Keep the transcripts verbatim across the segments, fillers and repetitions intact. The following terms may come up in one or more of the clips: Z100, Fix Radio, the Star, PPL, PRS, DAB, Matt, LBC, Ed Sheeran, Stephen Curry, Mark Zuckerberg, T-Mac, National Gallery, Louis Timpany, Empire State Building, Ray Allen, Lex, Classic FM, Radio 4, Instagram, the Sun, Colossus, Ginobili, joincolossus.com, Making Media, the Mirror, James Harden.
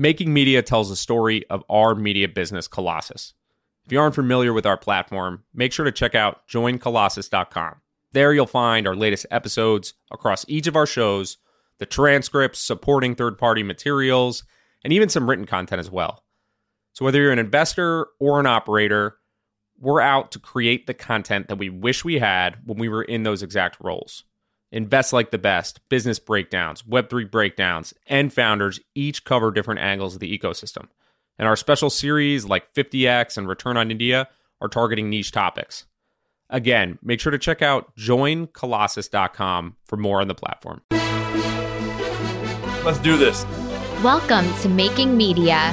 Making Media tells the story of our media business, Colossus. If you aren't familiar with our platform, make sure to check out join colossus dot com. There you'll find our latest episodes across each of our shows, the transcripts, supporting third-party materials, and even some written content as well. So whether you're an investor or an operator, we're out to create the content that we wish we had when we were in those exact roles. Invest Like the Best, Business Breakdowns, Web three Breakdowns, and Founders each cover different angles of the ecosystem. And our special series like fifty X and Return on India are targeting niche topics. Again, make sure to check out join colossus dot com for more on the platform. Let's do this. Welcome to Making Media.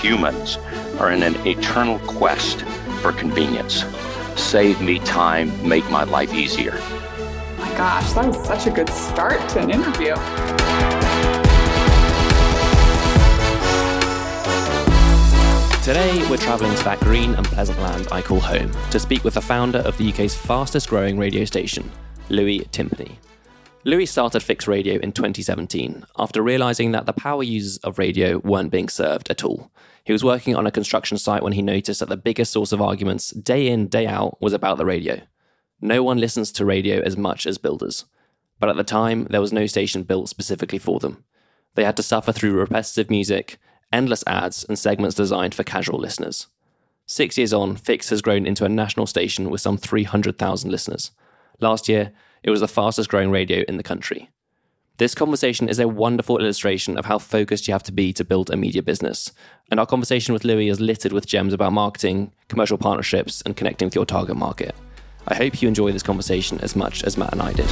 Humans are in an eternal quest for convenience. Save me time, make my life easier. Gosh, that was such a good start to an interview. Today, we're travelling to that green and pleasant land I call home to speak with the founder of the U K's fastest growing radio station, Louis Timpany. Louis started Fix Radio in twenty seventeen after realising that the power users of radio weren't being served at all. He was working on a construction site when he noticed that the biggest source of arguments, day in, day out, was about the radio. No one listens to radio as much as builders. But at the time, there was no station built specifically for them. They had to suffer through repetitive music, endless ads, and segments designed for casual listeners. Six years on, Fix has grown into a national station with some three hundred thousand listeners. Last year, it was the fastest growing radio in the country. This conversation is a wonderful illustration of how focused you have to be to build a media business. And our conversation with Louis is littered with gems about marketing, commercial partnerships, and connecting with your target market. I hope you enjoy this conversation as much as Matt and I did.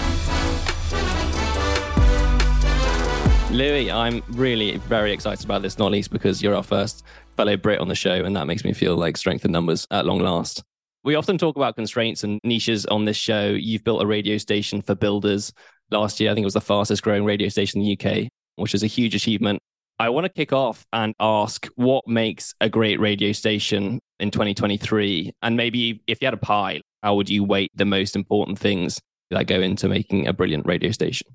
Louis, I'm really very excited about this, not least because you're our first fellow Brit on the show, and that makes me feel like strength in numbers at long last. We often talk about constraints and niches on this show. You've built a radio station for builders. Last year, I think it was the fastest growing radio station in the U K, which is a huge achievement. I want to kick off and ask what makes a great radio station in twenty twenty-three, and maybe if you had a pie, how would you weight the most important things that go into making a brilliant radio station?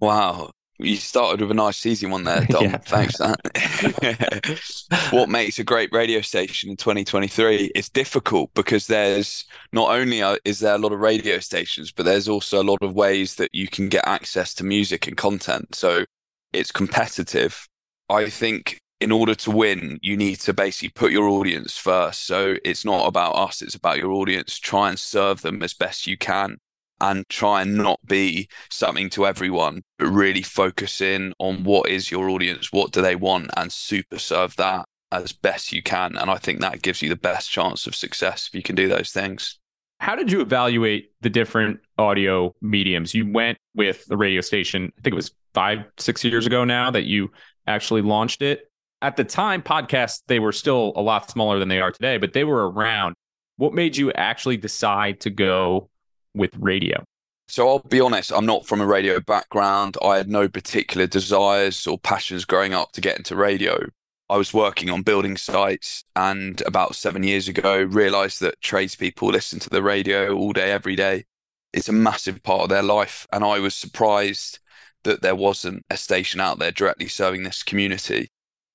Wow. You started with a nice, easy one there, Dom. Yeah. Thanks for that. What makes a great radio station in twenty twenty-three? It's difficult because there's not only is there a lot of radio stations, but there's also a lot of ways that you can get access to music and content. So it's competitive. I think in order to win, you need to basically put your audience first. So it's not about us, it's about your audience. Try and serve them as best you can and try and not be something to everyone, but really focus in on what is your audience, what do they want, and super serve that as best you can. And I think that gives you the best chance of success if you can do those things. How did you evaluate the different audio mediums? You went with the radio station, I think it was five, six years ago now that you actually launched it. At the time, podcasts, they were still a lot smaller than they are today, but they were around. What made you actually decide to go with radio? So I'll be honest, I'm not from a radio background. I had no particular desires or passions growing up to get into radio. I was working on building sites and about seven years ago, realized that tradespeople listen to the radio all day, every day. It's a massive part of their life. And I was surprised that there wasn't a station out there directly serving this community.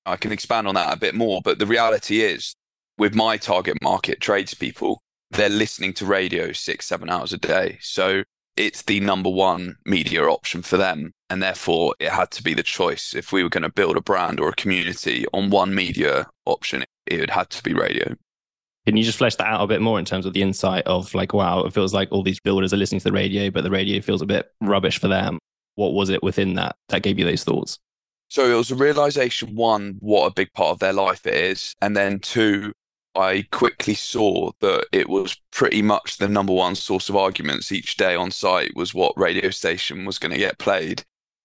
I can expand on that a bit more, but the reality is with my target market, tradespeople, they're listening to radio six, seven hours a day. So it's the number one media option for them. And therefore, it had to be the choice. If we were going to build a brand or a community on one media option, it had to be radio. Can you just flesh that out a bit more in terms of the insight of like, wow, it feels like all these builders are listening to the radio, but the radio feels a bit rubbish for them. What was it within that that gave you those thoughts? So it was a realization, one, what a big part of their life it is. And then two, I quickly saw that it was pretty much the number one source of arguments each day on site was what radio station was going to get played.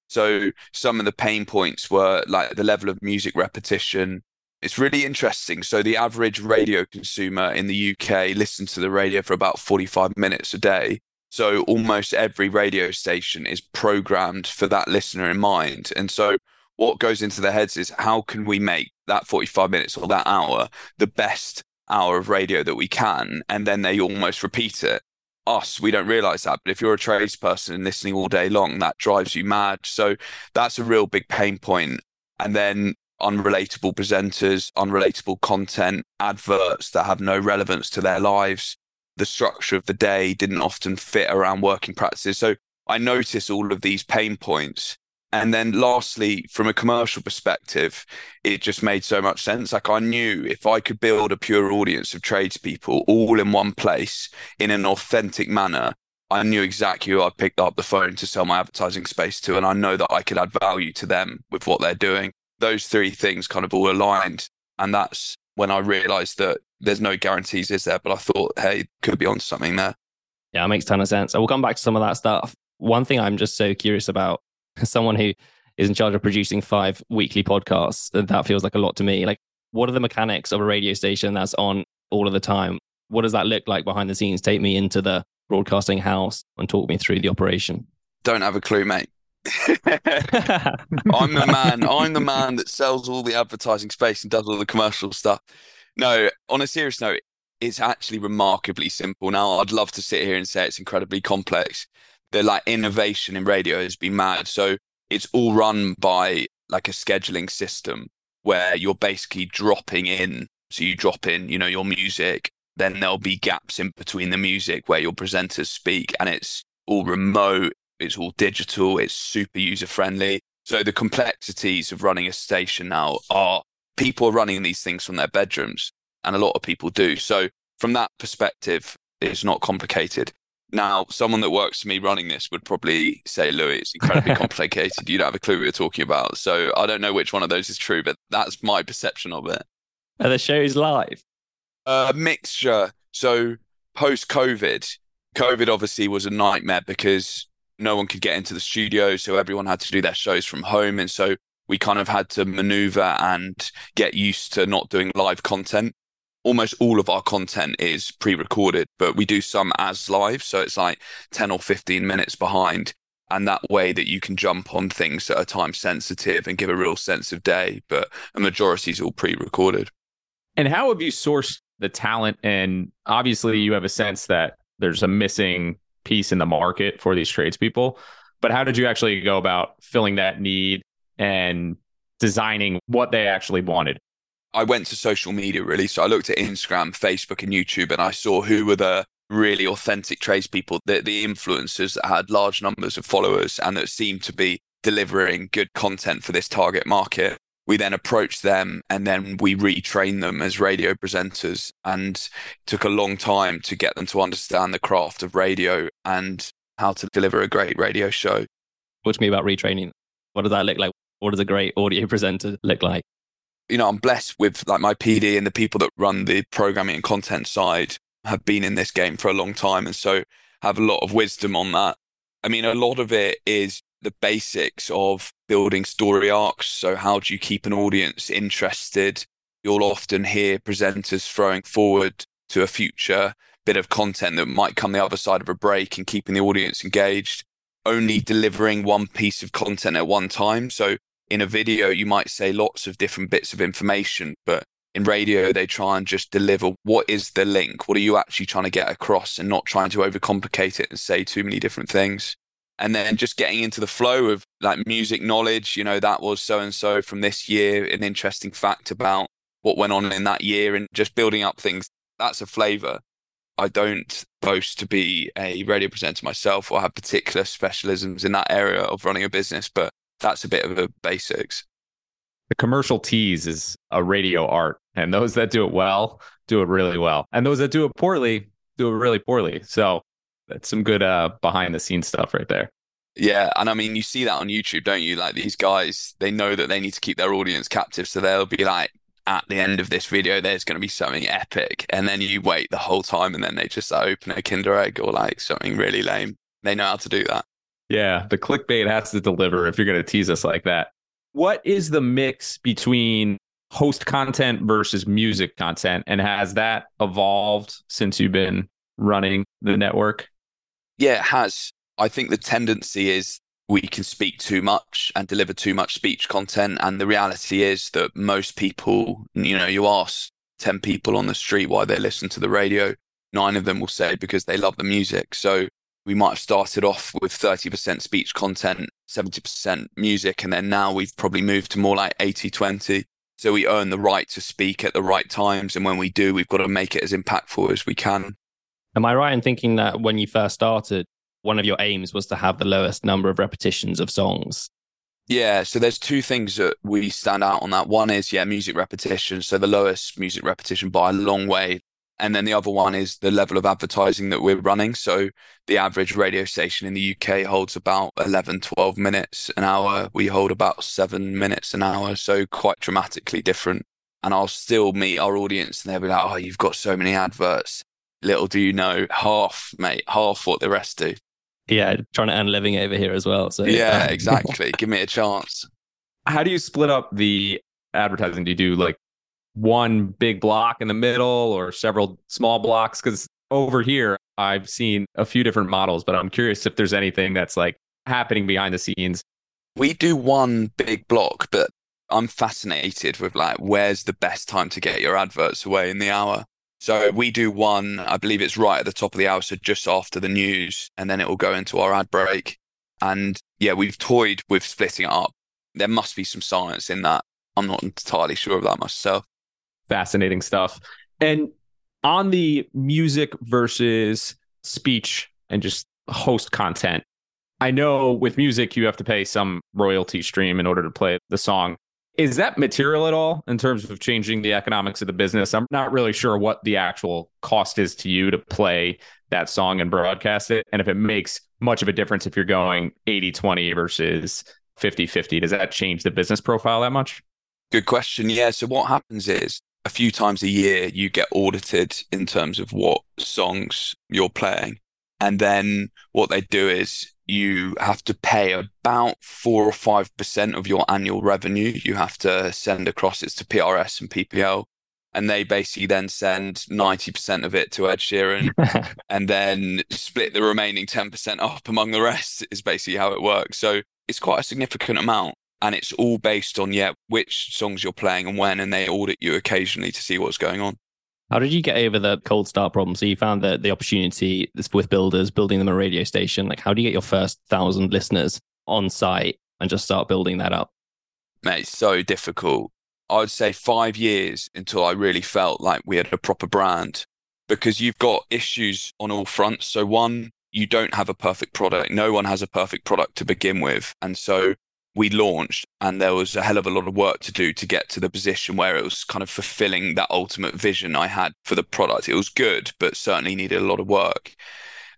So some of the pain points were like the level of music repetition. It's really interesting. So the average radio consumer in the U K listens to the radio for about forty-five minutes a day. So almost every radio station is programmed for that listener in mind. And so what goes into their heads is how can we make that forty-five minutes or that hour the best hour of radio that we can? And then they almost repeat it. Us, we don't realize that. But if you're a tradesperson and listening all day long, that drives you mad. So that's a real big pain point. And then unrelatable presenters, unrelatable content, adverts that have no relevance to their lives. The structure of the day didn't often fit around working practices. So I notice all of these pain points. And then lastly, from a commercial perspective, it just made so much sense. Like, I knew if I could build a pure audience of tradespeople all in one place in an authentic manner, I knew exactly who I picked up the phone to sell my advertising space to. And I know that I could add value to them with what they're doing. Those three things kind of all aligned. And that's when I realized that there's no guarantees, is there? But I thought, hey, could be on something there. Yeah, it makes a ton of sense. I will come back to some of that stuff. One thing I'm just so curious about, someone who is in charge of producing five weekly podcasts, that feels like a lot to me. Like, what are the mechanics of a radio station that's on all of the time? What does that look like behind the scenes? Take me into the broadcasting house and talk me through the operation. Don't have a clue, mate. I'm the man. I'm the man that sells all the advertising space and does all the commercial stuff. No, on a serious note, it's actually remarkably simple. Now, I'd love to sit here and say it's incredibly complex. The like innovation in radio has been mad. So it's all run by like a scheduling system where you're basically dropping in. So you drop in, you know, your music, then there'll be gaps in between the music where your presenters speak, and it's all remote, it's all digital, it's super user friendly. So the complexities of running a station now are people are running these things from their bedrooms, and a lot of people do. So from that perspective, it's not complicated. Now, someone that works for me running this would probably say, Louis, it's incredibly complicated. You don't have a clue what you're talking about. So I don't know which one of those is true, but that's my perception of it. Are the shows live? A mixture. So post-COVID, COVID obviously was a nightmare because no one could get into the studio. So everyone had to do their shows from home. And so we kind of had to maneuver and get used to not doing live content. Almost all of our content is pre-recorded, but we do some as live. So it's like ten or fifteen minutes behind. And that way that you can jump on things that are time sensitive and give a real sense of day. But a majority is all pre-recorded. And how have you sourced the talent? And obviously you have a sense that there's a missing piece in the market for these tradespeople. But how did you actually go about filling that need and designing what they actually wanted? I went to social media, really. So I looked at Instagram, Facebook, and YouTube, and I saw who were the really authentic tradespeople, the, the influencers that had large numbers of followers and that seemed to be delivering good content for this target market. We then approached them and then we retrained them as radio presenters, and took a long time to get them to understand the craft of radio and how to deliver a great radio show. Talk to me about retraining. What does that look like? What does a great audio presenter look like? You know, I'm blessed with like my P D and the people that run the programming and content side have been in this game for a long time. And so have a lot of wisdom on that. I mean, a lot of it is the basics of building story arcs. So how do you keep an audience interested? You'll often hear presenters throwing forward to a future bit of content that might come the other side of a break, and keeping the audience engaged, only delivering one piece of content at one time. So in a video, you might say lots of different bits of information, but in radio, they try and just deliver what is the link? What are you actually trying to get across, and not trying to overcomplicate it and say too many different things. And then just getting into the flow of like music knowledge, you know, that was so-and-so from this year, an interesting fact about what went on in that year, and just building up things. That's a flavor. I don't boast to be a radio presenter myself or have particular specialisms in that area of running a business, but that's a bit of a basics. The commercial tease is a radio art, and those that do it well, do it really well. And those that do it poorly, do it really poorly. So that's some good uh, behind the scenes stuff right there. Yeah. And I mean, you see that on YouTube, don't you? Like these guys, they know that they need to keep their audience captive. So they'll be like, at the end of this video, there's going to be something epic. And then you wait the whole time, and then they just like, open a Kinder Egg or like something really lame. They know how to do that. Yeah, the clickbait has to deliver if you're going to tease us like that. What is the mix between host content versus music content? And has that evolved since you've been running the network? Yeah, it has. I think the tendency is we can speak too much and deliver too much speech content. And the reality is that most people, you know, you ask ten people on the street why they listen to the radio, nine of them will say because they love the music. So we might have started off with thirty percent speech content seventy percent music, and then now we've probably moved to more like eighty twenty. So we earn the right to speak at the right times, and when we do, we've got to make it as impactful as we can. Am I right in thinking that when you first started, one of your aims was to have the lowest number of repetitions of songs? Yeah, so there's two things that we stand out on that. One is, yeah, music repetition, so the lowest music repetition by a long way. And then the other one is the level of advertising that we're running. So the average radio station in the U K holds about eleven, twelve minutes an hour. We hold about seven minutes an hour, so quite dramatically different. And I'll still meet our audience and they'll be like, oh, you've got so many adverts. Little do you know, half, mate, half what the rest do. Yeah, trying to earn a living over here as well. So yeah, exactly. Give me a chance. How do you split up the advertising? Do you do like one big block in the middle or several small blocks? Because over here, I've seen a few different models, but I'm curious if there's anything that's like happening behind the scenes. We do one big block, but I'm fascinated with like, where's the best time to get your adverts away in the hour? So we do one, I believe it's right at the top of the hour, so just after the news, and then it will go into our ad break. And yeah, we've toyed with splitting it up. There must be some science in that. I'm not entirely sure of that myself. Fascinating stuff. And on the music versus speech and just host content, I know with music, you have to pay some royalty stream in order to play the song. Is that material at all in terms of changing the economics of the business? I'm not really sure what the actual cost is to you to play that song and broadcast it. And if it makes much of a difference if you're going eighty twenty versus fifty fifty, does that change the business profile that much? Good question. Yeah. So what happens is, a few times a year, you get audited in terms of what songs you're playing. And then what they do is you have to pay about four or five percent of your annual revenue. You have to send across it to P R S and P P L. And they basically then send ninety percent of it to Ed Sheeran and then split the remaining ten percent up among the rest is basically how it works. So it's quite a significant amount. And it's all based on, yeah, which songs you're playing and when, and they audit you occasionally to see what's going on. How did you get over the cold start problem? So you found that the opportunity with builders, building them a radio station, like how do you get your first thousand listeners on site and just start building that up? Mate, it's so difficult. I would say five years until I really felt like we had a proper brand, because you've got issues on all fronts. So one, you don't have a perfect product. No one has a perfect product to begin with. And so we launched and there was a hell of a lot of work to do to get to the position where it was kind of fulfilling that ultimate vision I had for the product. It was good, but certainly needed a lot of work.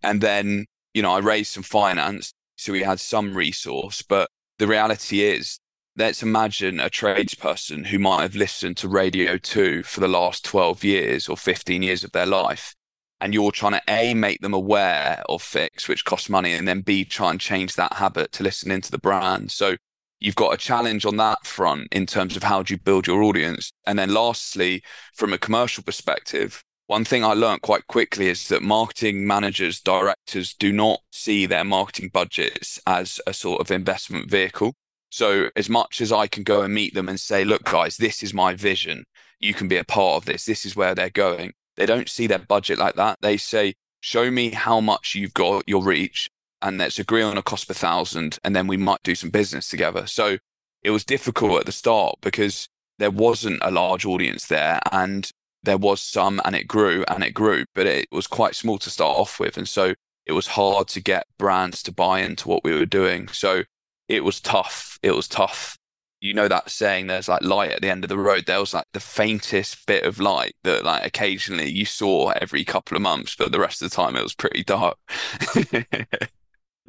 And then, you know, I raised some finance, so we had some resource. But the reality is, let's imagine a tradesperson who might have listened to Radio two for the last twelve years or fifteen years of their life. And you're trying to A, make them aware of Fix, which costs money, and then B, try and change that habit to listen into the brand. So you've got a challenge on that front in terms of how do you build your audience. And then lastly, from a commercial perspective, one thing I learned quite quickly is that marketing managers, directors do not see their marketing budgets as a sort of investment vehicle. So as much as I can go and meet them and say, look, guys, this is my vision. You can be a part of this. This is where they're going. They don't see their budget like that. They say, show me how much you've got, your reach, and let's agree on a cost per thousand, and then we might do some business together. So it was difficult at the start because there wasn't a large audience there, and there was some, and it grew, and it grew, but it was quite small to start off with. And so it was hard to get brands to buy into what we were doing. So it was tough. It was tough. You know that saying, there's like light at the end of the road. There was like the faintest bit of light that like occasionally you saw every couple of months, but the rest of the time it was pretty dark.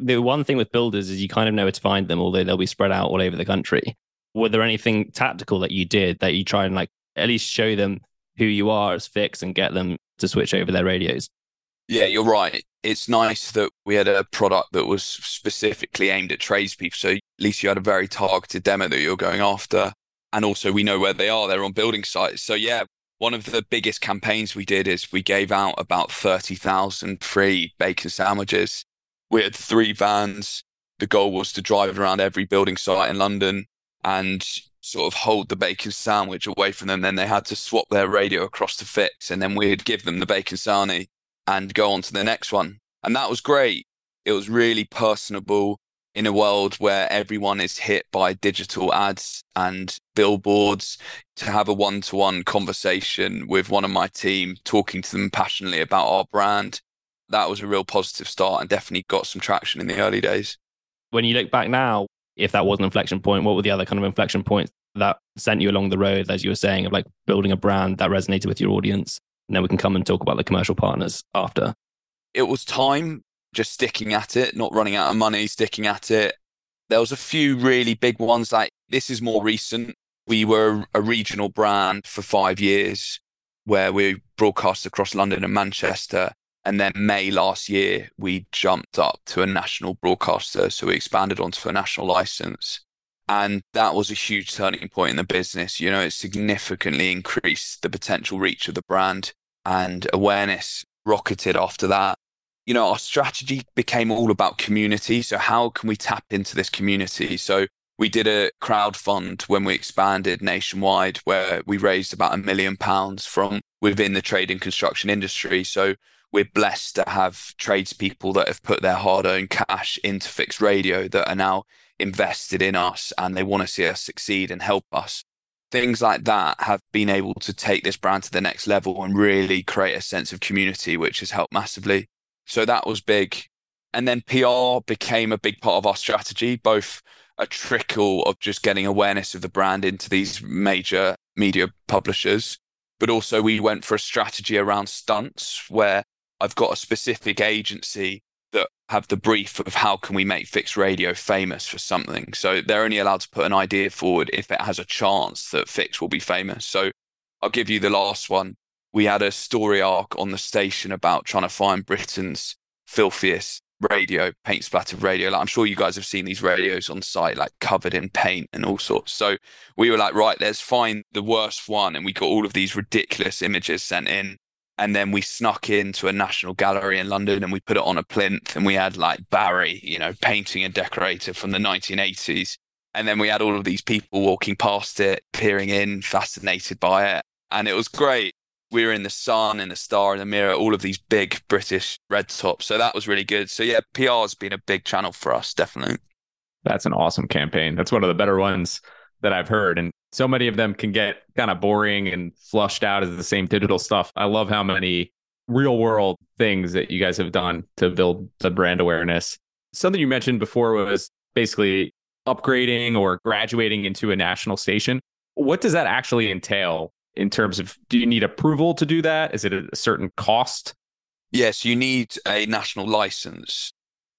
The one thing with builders is you kind of know where to find them, although they'll be spread out all over the country. Were there anything tactical that you did that you try and like at least show them who you are as Fix and get them to switch over their radios? Yeah, you're right. It's nice that we had a product that was specifically aimed at tradespeople. So at least you had a very targeted demo that you're going after. And also we know where they are. They're on building sites. So yeah, one of the biggest campaigns we did is we gave out about thirty thousand free bacon sandwiches. We had three vans. The goal was to drive around every building site in London and sort of hold the bacon sandwich away from them. Then they had to swap their radio across to Fix. And then we'd give them the bacon sarnie and go on to the next one. And that was great. It was really personable. in a world where everyone is hit by digital ads and billboards, to have a one-to-one conversation with one of my team, talking to them passionately about our brand. That was a real positive start and definitely got some traction in the early days. When you look back now, if that was an inflection point, what were the other kind of inflection points that sent you along the road, as you were saying, of like building a brand that resonated with your audience? And then we can come and talk about the commercial partners after. It was time, just sticking at it, not running out of money, sticking at it. There was a few really big ones. Like, this is more recent. We were a regional brand for five years where we broadcast across London and Manchester. And then May last year, we jumped up to a national broadcaster. So we expanded onto a national license. And that was a huge turning point in the business. You know, it significantly increased the potential reach of the brand, and awareness rocketed after that. You know, our strategy became all about community. So how can we tap into this community? So we did a crowdfund when we expanded nationwide, where we raised about a million pounds from within the trade and construction industry. So we're blessed to have tradespeople that have put their hard-earned cash into Fix Radio that are now invested in us, and they want to see us succeed and help us. Things like that have been able to take this brand to the next level and really create a sense of community, which has helped massively. So that was big. And then P R became a big part of our strategy, both a trickle of just getting awareness of the brand into these major media publishers, but also we went for a strategy around stunts, where I've got a specific agency that have the brief of how can we make Fix Radio famous for something. So they're only allowed to put an idea forward if it has a chance that Fix will be famous. So I'll give you the last one. We had a story arc on the station about trying to find Britain's filthiest radio, paint splattered radio. Like, I'm sure you guys have seen these radios on site, like covered in paint and all sorts. So we were like, right, let's find the worst one. And we got all of these ridiculous images sent in. And then we snuck into a National Gallery in London and we put it on a plinth, and we had like Barry, you know, painting and decorator from the nineteen eighties. And then we had all of these people walking past it, peering in, fascinated by it. And it was great. We were in the Sun, in the Star, in the Mirror, all of these big British red tops. So that was really good. So yeah, P R has been a big channel for us, definitely. That's an awesome campaign. That's one of the better ones that I've heard. And so many of them can get kind of boring and flushed out as the same digital stuff. I love how many real world things that you guys have done to build the brand awareness. Something you mentioned before was basically upgrading or graduating into a national station. What does that actually entail in terms of, do you need approval to do that? Is it a certain cost? Yes, you need a national license.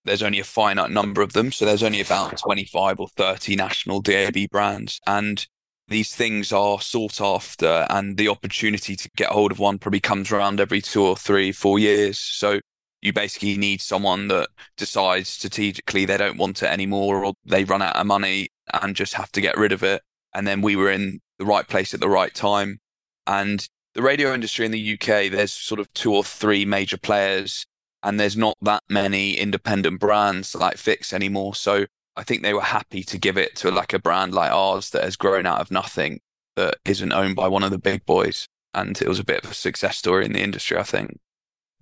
There's only a finite number of them. So there's only about twenty-five or thirty national D A B brands. And these things are sought after, and the opportunity to get hold of one probably comes around every two or three, four years. So you basically need someone that decides strategically they don't want it anymore, or they run out of money and just have to get rid of it. And then we were in the right place at the right time. And the radio industry in the U K, there's sort of two or three major players, and there's not that many independent brands like Fix anymore. So I think they were happy to give it to like a brand like ours that has grown out of nothing, that isn't owned by one of the big boys. And it was a bit of a success story in the industry, I think.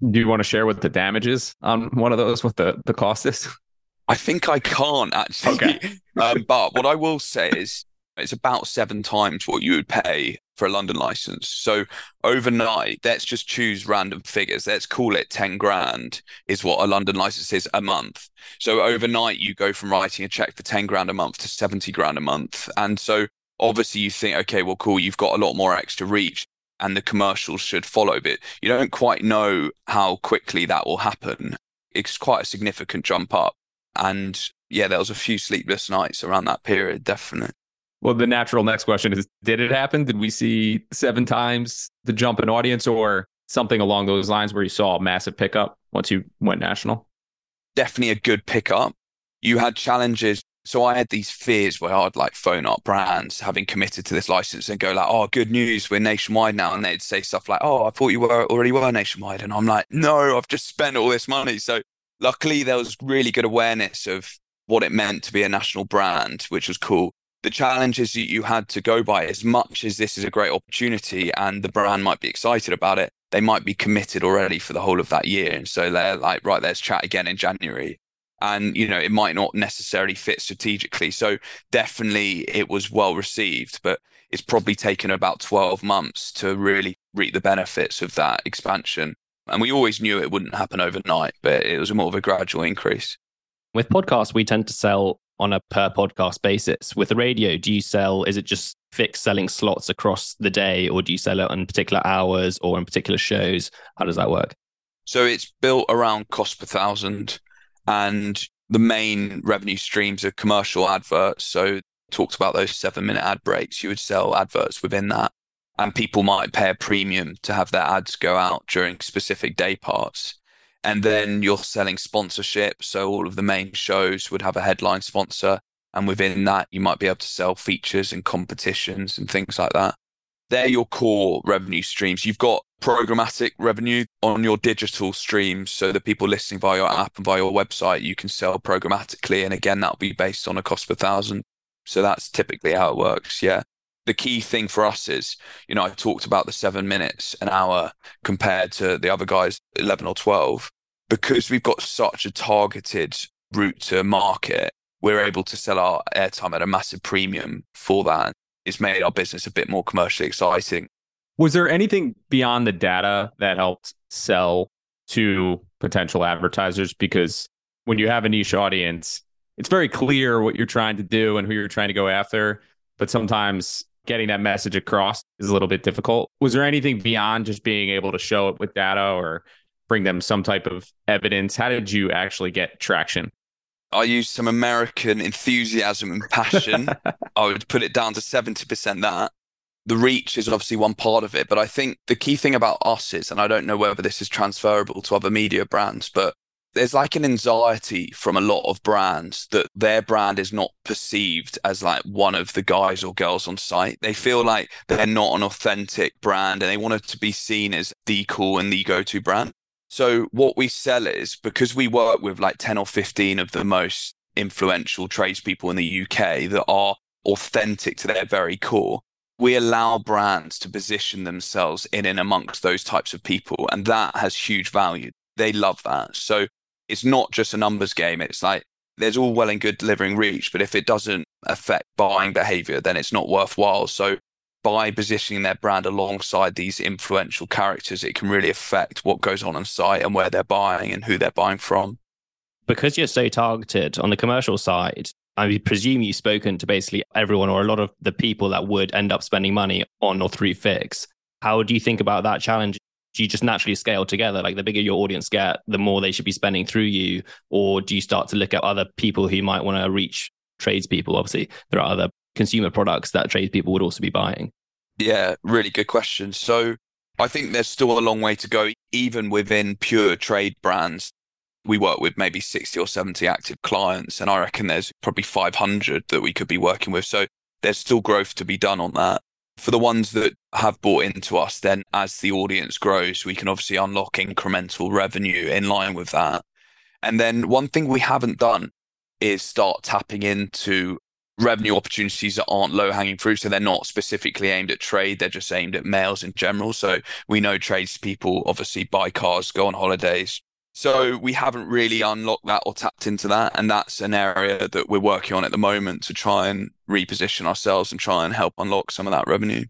Do you want to share what the damage is on one of those, what the, the cost is? I think I can't actually. Okay. um, but what I will say is it's about seven times what you would pay for a London license. So overnight, let's just choose random figures. Let's call it ten grand is what a London license is a month. So overnight, you go from writing a check for ten grand a month to seventy grand a month. And so obviously you think, okay, well, cool, you've got a lot more extra reach and the commercials should follow, but you don't quite know how quickly that will happen. It's quite a significant jump up. And yeah, there was a few sleepless nights around that period, definitely. Well, the natural next question is, did it happen? Did we see seven times the jump in audience or something along those lines where you saw a massive pickup once you went national? Definitely a good pickup. You had challenges. So I had these fears where I'd like phone up brands having committed to this license and go like, oh, good news, we're nationwide now. And they'd say stuff like, oh, I thought you were already were nationwide. And I'm like, no, I've just spent all this money. So luckily there was really good awareness of what it meant to be a national brand, which was cool. The challenges that you had to go by, as much as this is a great opportunity and the brand might be excited about it, they might be committed already for the whole of that year. And so they're like, right, let's chat again in January. and, you know, it might not necessarily fit strategically. So definitely it was well received, but it's probably taken about twelve months to really reap the benefits of that expansion. And we always knew it wouldn't happen overnight, but it was more of a gradual increase. With podcasts, we tend to sell on a per podcast basis. With the radio, do you sell, is it just fixed selling slots across the day, or do you sell it on particular hours or in particular shows? How does that work? So it's built around cost per thousand, and the main revenue streams are commercial adverts. So talked about those seven minute ad breaks, you would sell adverts within that. And people might pay a premium to have their ads go out during specific day parts. And then you're selling sponsorship. So all of the main shows would have a headline sponsor. And within that, you might be able to sell features and competitions and things like that. They're your core revenue streams. You've got programmatic revenue on your digital streams. So the people listening via your app and via your website, you can sell programmatically. And again, that'll be based on a cost per thousand. So that's typically how it works. Yeah. The key thing for us is, you know, I talked about the seven minutes an hour compared to the other guys, eleven or twelve, because we've got such a targeted route to market, we're able to sell our airtime at a massive premium for that. It's made our business a bit more commercially exciting. Was there anything beyond the data that helped sell to potential advertisers? Because when you have a niche audience, it's very clear what you're trying to do and who you're trying to go after, but sometimes getting that message across is a little bit difficult. Was there anything beyond just being able to show it with data or bring them some type of evidence? How did you actually get traction? I used some American enthusiasm and passion. I would put it down to seventy percent that. The reach is obviously one part of it, but I think the key thing about us is, and I don't know whether this is transferable to other media brands, but there's like an anxiety from a lot of brands that their brand is not perceived as like one of the guys or girls on site. They feel like they're not an authentic brand and they want it to be seen as the cool and the go-to brand. So what we sell is, because we work with like ten or fifteen of the most influential tradespeople in the U K that are authentic to their very core, we allow brands to position themselves in and amongst those types of people. And that has huge value. They love that. So it's not just a numbers game. It's like, there's all well and good delivering reach, but if it doesn't affect buying behavior, then it's not worthwhile. So by positioning their brand alongside these influential characters, it can really affect what goes on on site and where they're buying and who they're buying from. Because you're so targeted on the commercial side, I presume you've spoken to basically everyone or a lot of the people that would end up spending money on or through Fix. How do you think about that challenge? Do you just naturally scale together? Like the bigger your audience get, the more they should be spending through you? Or do you start to look at other people who might want to reach tradespeople? Obviously, there are other consumer products that tradespeople would also be buying. Yeah, really good question. So I think there's still a long way to go, even within pure trade brands. We work with maybe sixty or seventy active clients, and I reckon there's probably five hundred that we could be working with. So there's still growth to be done on that. For the ones that have bought into us, then as the audience grows, we can obviously unlock incremental revenue in line with that. And then one thing we haven't done is start tapping into revenue opportunities that aren't low-hanging fruit. So they're not specifically aimed at trade. They're just aimed at males in general. So we know tradespeople obviously buy cars, go on holidays. So we haven't really unlocked that or tapped into that. And that's an area that we're working on at the moment to try and reposition ourselves and try and help unlock some of that revenue.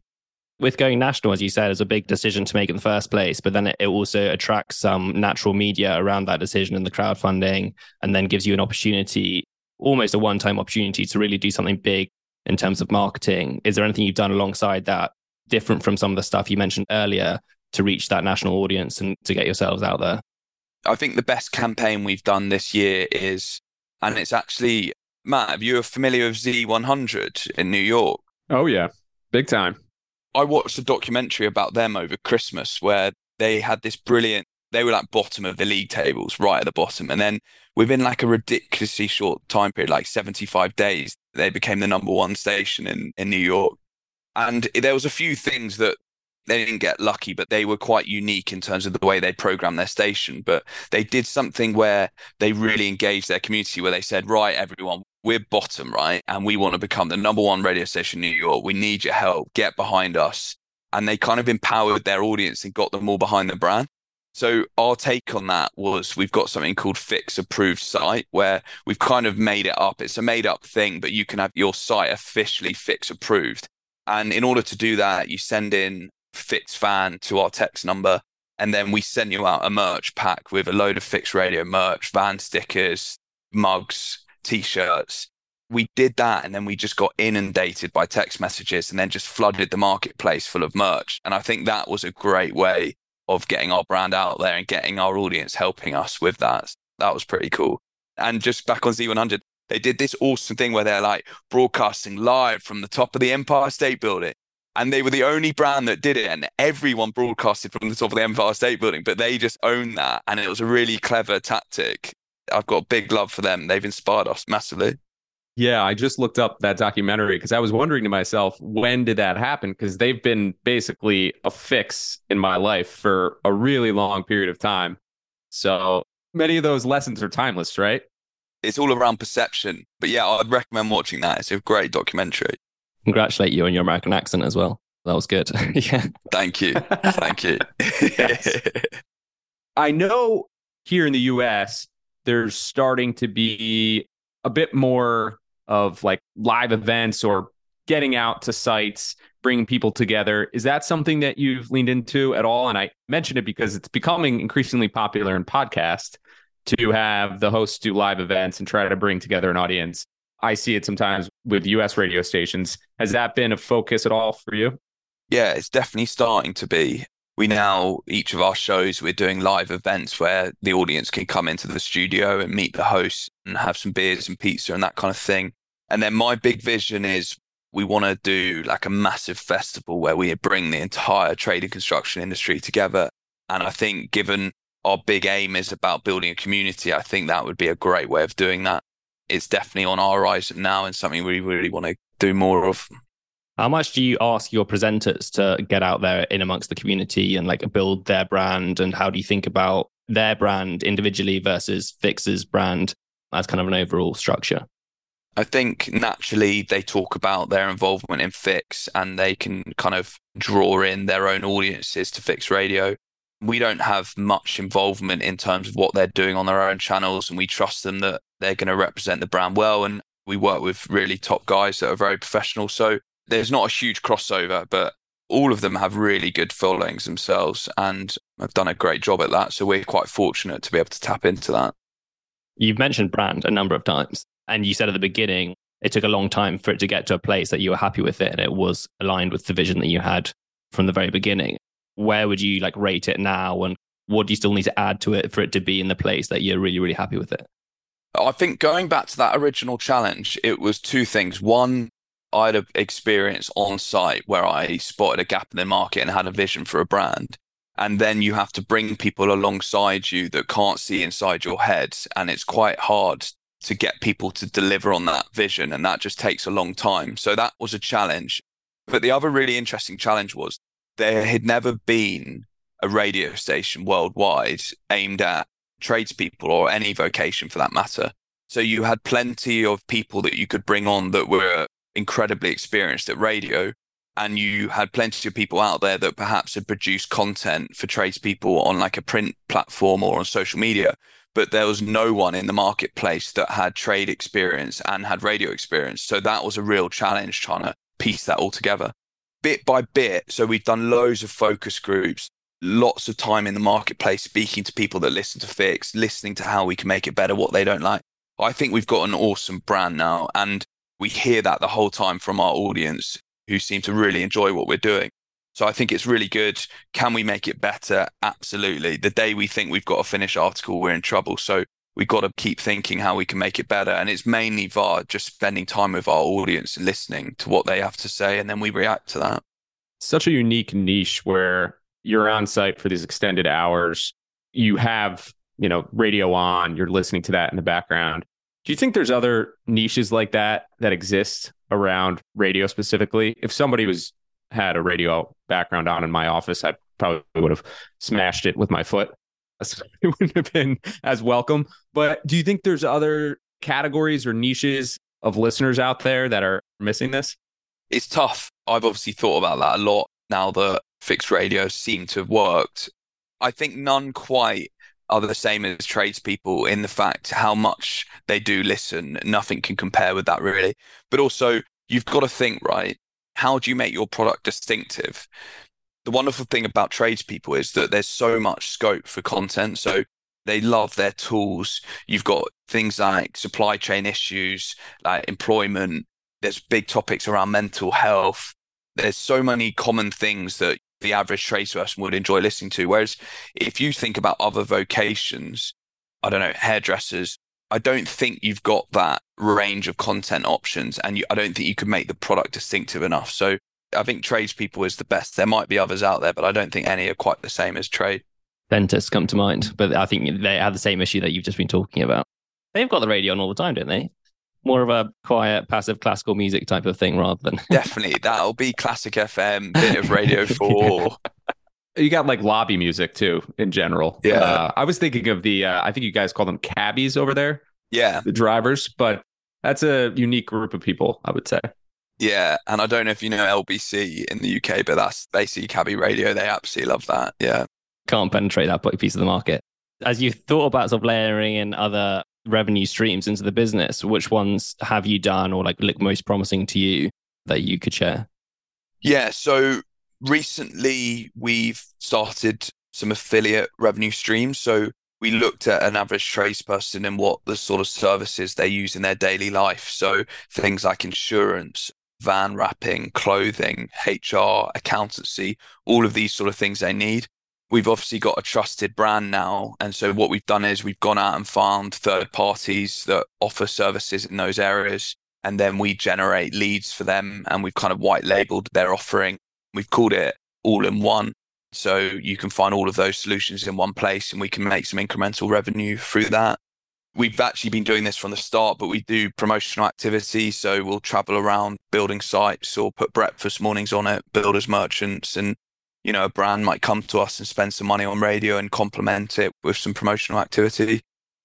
With going national, as you said, is a big decision to make in the first place, but then it also attracts some natural media around that decision and the crowdfunding, and then gives you an opportunity, almost a one-time opportunity to really do something big in terms of marketing. Is there anything you've done alongside that different from some of the stuff you mentioned earlier to reach that national audience and to get yourselves out there? I think the best campaign we've done this year is, and it's actually, Matt, if you're familiar with Z one hundred in New York. Oh, yeah. Big time. I watched a documentary about them over Christmas where they had this brilliant, they were like bottom of the league tables, right at the bottom. And then within like a ridiculously short time period, like seventy-five days, they became the number one station in, in New York. And there was a few things that they didn't get lucky, but they were quite unique in terms of the way they programmed their station. But they did something where they really engaged their community, where they said, right, everyone, we're bottom, right? And we want to become the number one radio station in New York. We need your help. Get behind us. And they kind of empowered their audience and got them all behind the brand. So our take on that was we've got something called Fix Approved Site, where we've kind of made it up. It's a made up thing, but you can have your site officially Fix Approved. And in order to do that, you send in Fix Fan to our text number, and then we send you out a merch pack with a load of Fix Radio merch, van stickers, mugs, T-shirts. We did that, and then we just got inundated by text messages and then just flooded the marketplace full of merch. And I think that was a great way of getting our brand out there and getting our audience helping us with that. That was pretty cool. And just back on Z one hundred, they did this awesome thing where they're like broadcasting live from the top of the Empire State Building. And they were the only brand that did it, and everyone broadcasted from the top of the Empire State Building, but they just owned that. And it was a really clever tactic. I've got a big love for them. They've inspired us massively. Yeah, I just looked up that documentary because I was wondering to myself, when did that happen? Because they've been basically a fix in my life for a really long period of time. So many of those lessons are timeless, right? It's all around perception. But yeah, I'd recommend watching that. It's a great documentary. Congratulate you on your American accent as well. That was good. Yeah. Thank you. Thank you. Yes. I know here in the U S, there's starting to be a bit more of like live events or getting out to sites, bringing people together. Is that something that you've leaned into at all? And I mentioned it because it's becoming increasingly popular in podcasts to have the hosts do live events and try to bring together an audience. I see it sometimes with U S radio stations. Has that been a focus at all for you? Yeah, it's definitely starting to be. We now, each of our shows, we're doing live events where the audience can come into the studio and meet the host and have some beers and pizza and that kind of thing. And then my big vision is we want to do like a massive festival where we bring the entire trade and construction industry together. And I think given our big aim is about building a community, I think that would be a great way of doing that. It's definitely on our horizon now and something we really want to do more of. How much do you ask your presenters to get out there in amongst the community and like build their brand? And how do you think about their brand individually versus Fix's brand as kind of an overall structure? I think naturally they talk about their involvement in Fix and they can kind of draw in their own audiences to Fix Radio. We don't have much involvement in terms of what they're doing on their own channels, and we trust them that they're going to represent the brand well. And we work with really top guys that are very professional. So there's not a huge crossover, but all of them have really good followings themselves and have done a great job at that. So we're quite fortunate to be able to tap into that. You've mentioned brand a number of times, and you said at the beginning, it took a long time for it to get to a place that you were happy with it and it was aligned with the vision that you had from the very beginning. Where would you like rate it now, and what do you still need to add to it for it to be in the place that you're really, really happy with it? I think going back to that original challenge, it was two things. One, I had an experience on site where I spotted a gap in the market and had a vision for a brand. And then you have to bring people alongside you that can't see inside your head. And it's quite hard to get people to deliver on that vision. And that just takes a long time. So that was a challenge. But the other really interesting challenge was there had never been a radio station worldwide aimed at tradespeople or any vocation for that matter. So you had plenty of people that you could bring on that were incredibly experienced at radio, and you had plenty of people out there that perhaps had produced content for tradespeople on like a print platform or on social media, but there was no one in the marketplace that had trade experience and had radio experience. So that was a real challenge trying to piece that all together bit by bit. So we've done loads of focus groups, lots of time in the marketplace, speaking to people that listen to Fix, listening to how we can make it better, what they don't like. I think we've got an awesome brand now, and we hear that the whole time from our audience who seem to really enjoy what we're doing. So I think it's really good. Can we make it better? Absolutely. The day we think we've got a finished article, we're in trouble. So we've got to keep thinking how we can make it better. And it's mainly via just spending time with our audience and listening to what they have to say. And then we react to that. Such a unique niche where you're on site for these extended hours. You have, you know, radio on, you're listening to that in the background. Do you think there's other niches like that that exist around radio specifically? If somebody was had a radio background on in my office, I probably would have smashed it with my foot. So it wouldn't have been as welcome. But do you think there's other categories or niches of listeners out there that are missing this? It's tough. I've obviously thought about that a lot now that Fix Radio seem to have worked. I think none quite are the same as tradespeople in the fact how much they do listen. Nothing can compare with that, really. But also, you've got to think, right, how do you make your product distinctive? The wonderful thing about tradespeople is that there's so much scope for content. So they love their tools. You've got things like supply chain issues, like employment. There's big topics around mental health. There's so many common things that the average tradesperson would enjoy listening to. Whereas if you think about other vocations, I don't know, hairdressers, I don't think you've got that range of content options, and you, I don't think you could make the product distinctive enough. So I think tradespeople is the best. There might be others out there, but I don't think any are quite the same as trade. Dentists come to mind, but I think they have the same issue that you've just been talking about. They've got the radio on all the time, don't they? More of a quiet, passive classical music type of thing rather than... Definitely. That'll be Classic F M, bit of Radio four. You got like lobby music too, in general. Yeah. Uh, I was thinking of the, uh, I think you guys call them cabbies over there. Yeah. The drivers, but that's a unique group of people, I would say. Yeah. And I don't know if you know L B C in the U K, but that's basically cabbie radio. They absolutely love that. Yeah. Can't penetrate that piece of the market. As you thought about sort of layering in other revenue streams into the business, which ones have you done or like look most promising to you that you could share? Yeah, so recently we've started some affiliate revenue streams. So we looked at an average tradesperson and what the sort of services they use in their daily life. So things like insurance, van wrapping, clothing, H R, accountancy, all of these sort of things they need. We've obviously got a trusted brand now. And so what we've done is we've gone out and found third parties that offer services in those areas. And then we generate leads for them. And we've kind of white labeled their offering. We've called it all in one. So you can find all of those solutions in one place and we can make some incremental revenue through that. We've actually been doing this from the start, but we do promotional activity. So we'll travel around building sites or put breakfast mornings on it, builders, merchants, and you know, a brand might come to us and spend some money on radio and complement it with some promotional activity.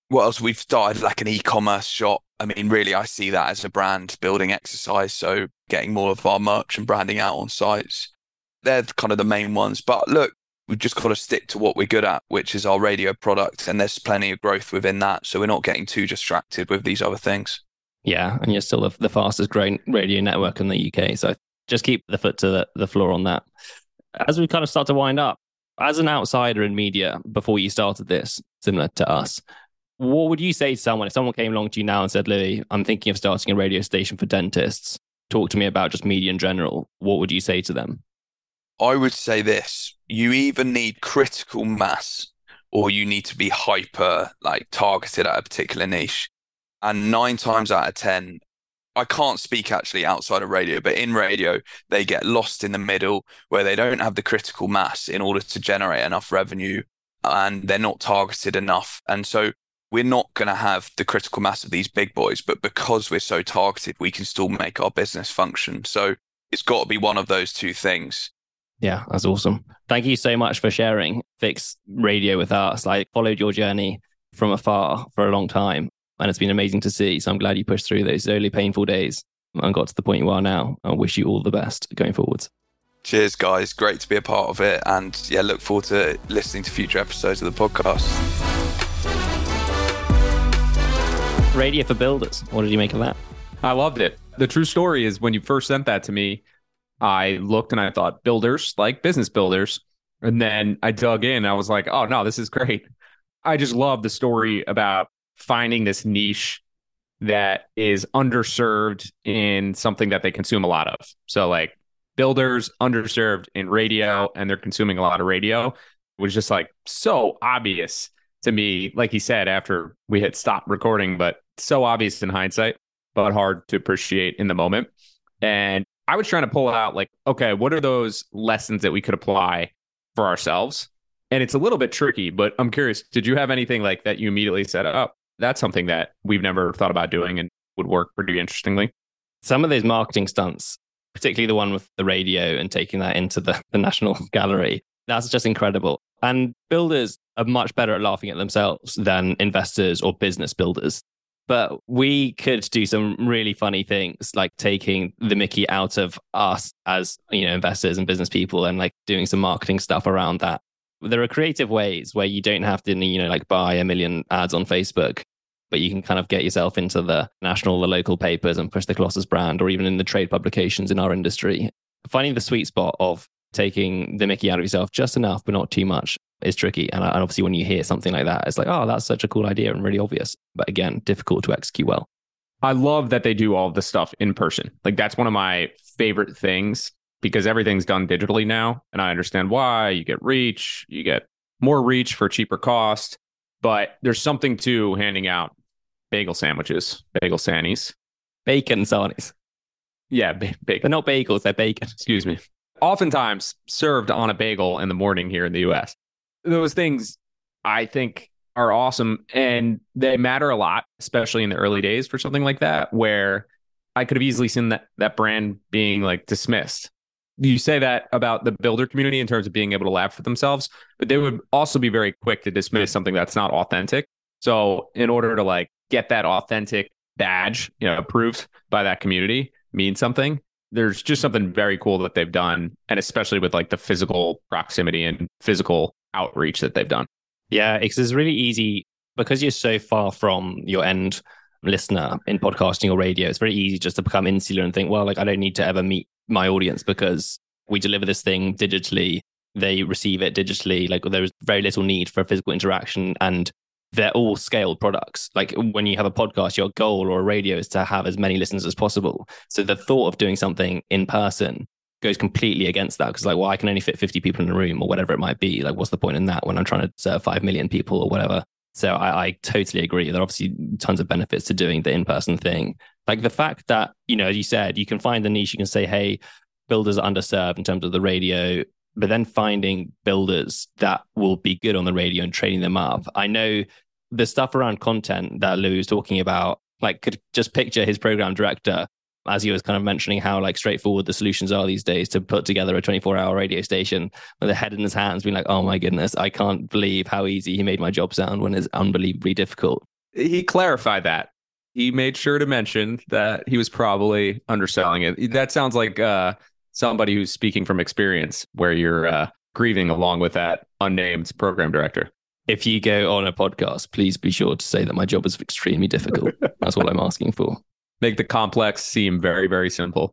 What else? We've started like an e-commerce shop. I mean, really, I see that as a brand building exercise. So getting more of our merch and branding out on sites. They're kind of the main ones. But look, we've just got to stick to what we're good at, which is our radio product. And there's plenty of growth within that. So we're not getting too distracted with these other things. Yeah. And you're still the, the fastest growing radio network in the U K. So just keep the foot to the, the floor on that. As we kind of start to wind up, as an outsider in media, before you started this, similar to us, what would you say to someone, if someone came along to you now and said, Louis, I'm thinking of starting a radio station for dentists, talk to me about just media in general, what would you say to them? I would say this, you either need critical mass or you need to be hyper, like targeted at a particular niche. And nine times out of ten, I can't speak actually outside of radio, but in radio, they get lost in the middle where they don't have the critical mass in order to generate enough revenue and they're not targeted enough. And so we're not going to have the critical mass of these big boys, but because we're so targeted, we can still make our business function. So it's got to be one of those two things. Yeah, that's awesome. Thank you so much for sharing Fix Radio with us. I followed your journey from afar for a long time. And it's been amazing to see. So I'm glad you pushed through those early painful days and got to the point you are now. I wish you all the best going forwards. Cheers, guys. Great to be a part of it. And yeah, look forward to listening to future episodes of the podcast. Radio for Builders. What did you make of that? I loved it. The true story is when you first sent that to me, I looked and I thought builders, like business builders. And then I dug in. I was like, oh, no, this is great. I just love the story about finding this niche that is underserved in something that they consume a lot of. So like builders underserved in radio and they're consuming a lot of radio. It was just like so obvious to me, like he said, after we had stopped recording, but so obvious in hindsight, but hard to appreciate in the moment. And I was trying to pull out like, okay, what are those lessons that we could apply for ourselves? And it's a little bit tricky, but I'm curious, did you have anything like that you immediately set up? That's something that we've never thought about doing and would work pretty interestingly. Some of those marketing stunts, particularly the one with the radio and taking that into the, the National Gallery, that's just incredible. And builders are much better at laughing at themselves than investors or business builders. But we could do some really funny things like taking the Mickey out of us as, you know, investors and business people and like doing some marketing stuff around that. there are creative ways where you don't have to, you know, like buy a million ads on Facebook, but you can kind of get yourself into the national, the local papers and push the Colossus brand, or even in the trade publications in our industry. Finding the sweet spot of taking the mickey out of yourself just enough, but not too much, is tricky. And obviously when you hear something like that, it's like, oh, that's such a cool idea and really obvious, but again, difficult to execute well. I love that they do all of the stuff in person. Like that's one of my favorite things, because everything's done digitally now. And I understand why. You get reach, you get more reach for cheaper cost, but there's something to handing out bagel sandwiches, bagel sannies. Bacon sannies. Yeah, ba- bacon. They're not bagels, they're bacon. Excuse me. Oftentimes served on a bagel in the morning here in the U S. Those things I think are awesome, and they matter a lot, especially in the early days for something like that, where I could have easily seen that, that brand being like dismissed. You say that about the builder community in terms of being able to lab for themselves, but they would also be very quick to dismiss something that's not authentic. So in order to like get that authentic badge, you know, approved by that community, mean something, there's just something very cool that they've done. And especially with like the physical proximity and physical outreach that they've done. Yeah, it's really easy because you're so far from your end listener in podcasting or radio. It's very easy just to become insular and think, well, like I don't need to ever meet my audience because we deliver this thing digitally. They receive it digitally. Like there is very little need for physical interaction, and they're all scaled products. Like when you have a podcast, your goal or a radio is to have as many listeners as possible. So the thought of doing something in person goes completely against that, because like, well, I can only fit fifty people in a room or whatever it might be. Like, what's the point in that when I'm trying to serve five million people or whatever? So I, I totally agree. There are obviously tons of benefits to doing the in-person thing. Like the fact that, you know, as you said, you can find the niche, you can say, hey, builders are underserved in terms of the radio, but then finding builders that will be good on the radio and training them up. I know the stuff around content that Louis was talking about, like could just picture his program director as he was kind of mentioning how like straightforward the solutions are these days to put together a twenty-four hour radio station with a head in his hands being like, oh my goodness, I can't believe how easy he made my job sound when it's unbelievably difficult. He clarified that. He made sure to mention that he was probably underselling it. That sounds like uh, somebody who's speaking from experience where you're uh, grieving along with that unnamed program director. If you go on a podcast, please be sure to say that my job is extremely difficult. That's all I'm asking for. Make the complex seem very, very simple.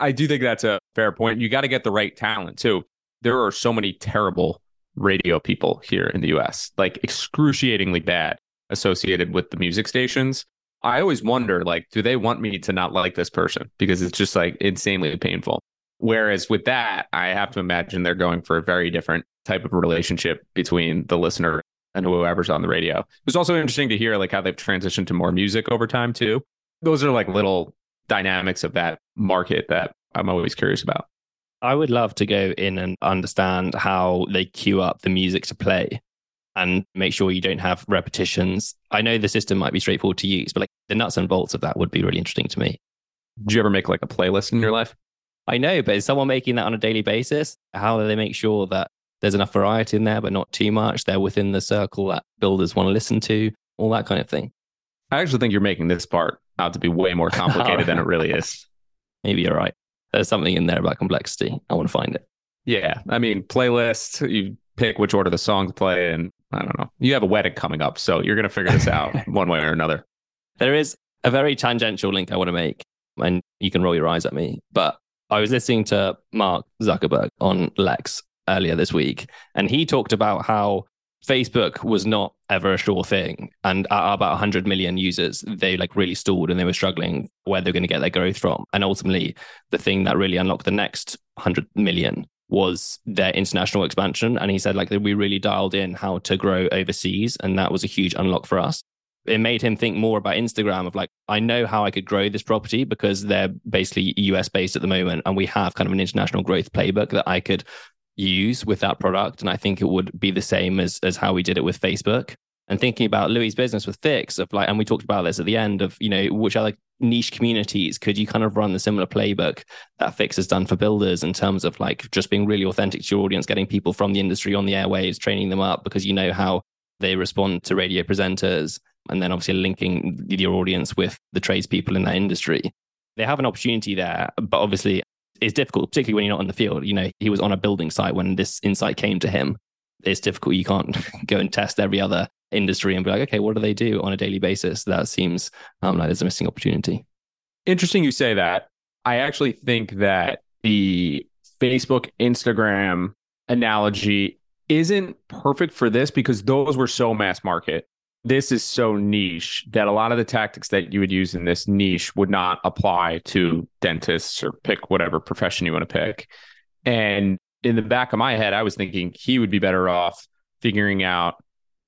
I do think that's a fair point. You got to get the right talent too. There are so many terrible radio people here in the U S, like excruciatingly bad associated with the music stations. I always wonder, like, do they want me to not like this person? Because it's just like insanely painful. Whereas with that, I have to imagine they're going for a very different type of relationship between the listener and whoever's on the radio. It was also interesting to hear like how they've transitioned to more music over time too. Those are like little dynamics of that market that I'm always curious about. I would love to go in and understand how they queue up the music to play and make sure you don't have repetitions. I know the system might be straightforward to use, but like the nuts and bolts of that would be really interesting to me. Did you ever make like a playlist in your life? I know, but is someone making that on a daily basis? How do they make sure that there's enough variety in there, but not too much? They're within the circle that builders want to listen to, all that kind of thing. I actually think you're making this part out to be way more complicated than it really is. Maybe you're right. There's something in there about complexity. I want to find it. Yeah. I mean, playlists, you pick which order the songs play in. I don't know. You have a wedding coming up, so you're going to figure this out one way or another. There is a very tangential link I want to make, and you can roll your eyes at me, but I was listening to Mark Zuckerberg on Lex earlier this week, and he talked about how Facebook was not ever a sure thing. And at about one hundred million users, they like really stalled and they were struggling where they're going to get their growth from. And ultimately, the thing that really unlocked the next one hundred million was their international expansion. And he said like that we really dialed in how to grow overseas. And that was a huge unlock for us. It made him think more about Instagram of like, I know how I could grow this property because they're basically U S based at the moment. And we have kind of an international growth playbook that I could use with that product. And I think it would be the same as as how we did it with Facebook. And thinking about Louis' business with Fix of like, and we talked about this at the end of, you know, which other niche communities could you kind of run the similar playbook that Fix has done for builders in terms of like just being really authentic to your audience, getting people from the industry on the airways, training them up because you know how they respond to radio presenters, and then obviously linking your audience with the tradespeople in that industry. They have an opportunity there, but obviously it's difficult, particularly when you're not in the field. You know, he was on a building site when this insight came to him. it's difficult. You can't go and test every other industry and be like, okay, what do they do on a daily basis? That seems um, like there's a missing opportunity. Interesting you say that. I actually think that the Facebook, Instagram analogy isn't perfect for this because those were so mass market. This is so niche that a lot of the tactics that you would use in this niche would not apply to dentists, or pick whatever profession you want to pick. And in the back of my head, I was thinking he would be better off figuring out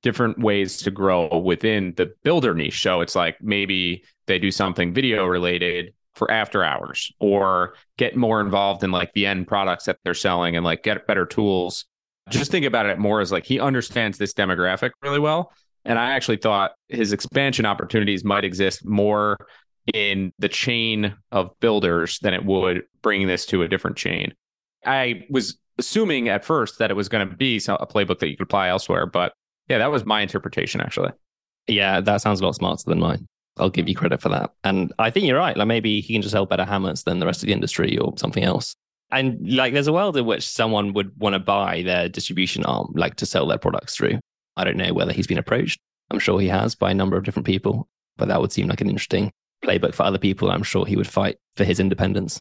different ways to grow within the builder niche. So it's like maybe they do something video related for after hours, or get more involved in like the end products that they're selling and like get better tools. Just think about it more as like he understands this demographic really well. And I actually thought his expansion opportunities might exist more in the chain of builders than it would bring this to a different chain. I was assuming at first that it was going to be a playbook that you could apply elsewhere, but yeah, that was my interpretation, actually. Yeah, that sounds a lot smarter than mine. I'll give you credit for that. And I think you're right. Like maybe he can just sell better hammers than the rest of the industry or something else. And like there's a world in which someone would want to buy their distribution arm, like to sell their products through. I don't know whether he's been approached. I'm sure he has by a number of different people, but that would seem like an interesting playbook for other people. I'm sure he would fight for his independence.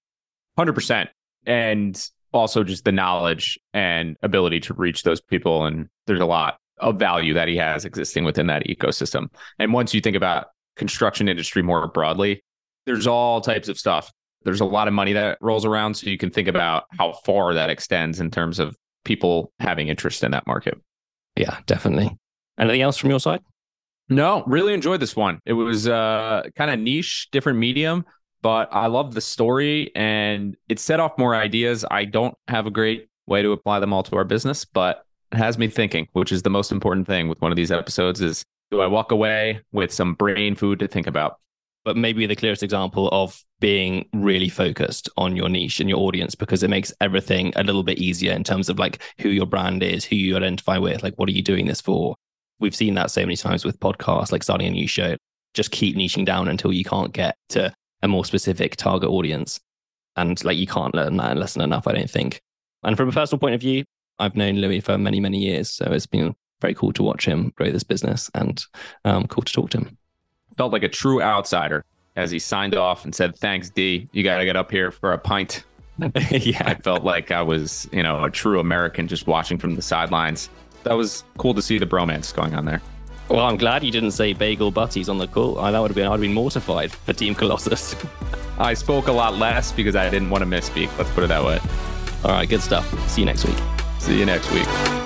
one hundred percent. And also just the knowledge and ability to reach those people. And there's a lot of value that he has existing within that ecosystem. And once you think about construction industry more broadly, there's all types of stuff. There's a lot of money that rolls around. So you can think about how far that extends in terms of people having interest in that market. Yeah, definitely. Anything else from your side? No, really enjoyed this one. It was uh, kind of niche, different medium, but I love the story and it set off more ideas. I don't have a great way to apply them all to our business, but it has me thinking, which is the most important thing with one of these episodes is, do I walk away with some brain food to think about? But maybe the clearest example of being really focused on your niche and your audience, because it makes everything a little bit easier in terms of like who your brand is, who you identify with, like what are you doing this for? We've seen that so many times with podcasts, like starting a new show, just keep niching down until you can't get to a more specific target audience. And like you can't learn that lesson enough, I don't think. And from a personal point of view, I've known Louis for many, many years. So it's been very cool to watch him grow this business and um, cool to talk to him. Felt like a true outsider as he signed off and said, thanks, D, you got to get up here for a pint. Yeah, I felt like I was, you know, a true American just watching from the sidelines. That was cool to see the bromance going on there. Well, I'm glad you didn't say bagel butties on the call. I, that would have been, I'd have been mortified for Team Colossus. I spoke a lot less because I didn't want to misspeak. Let's put it that way. All right, good stuff. See you next week. See you next week.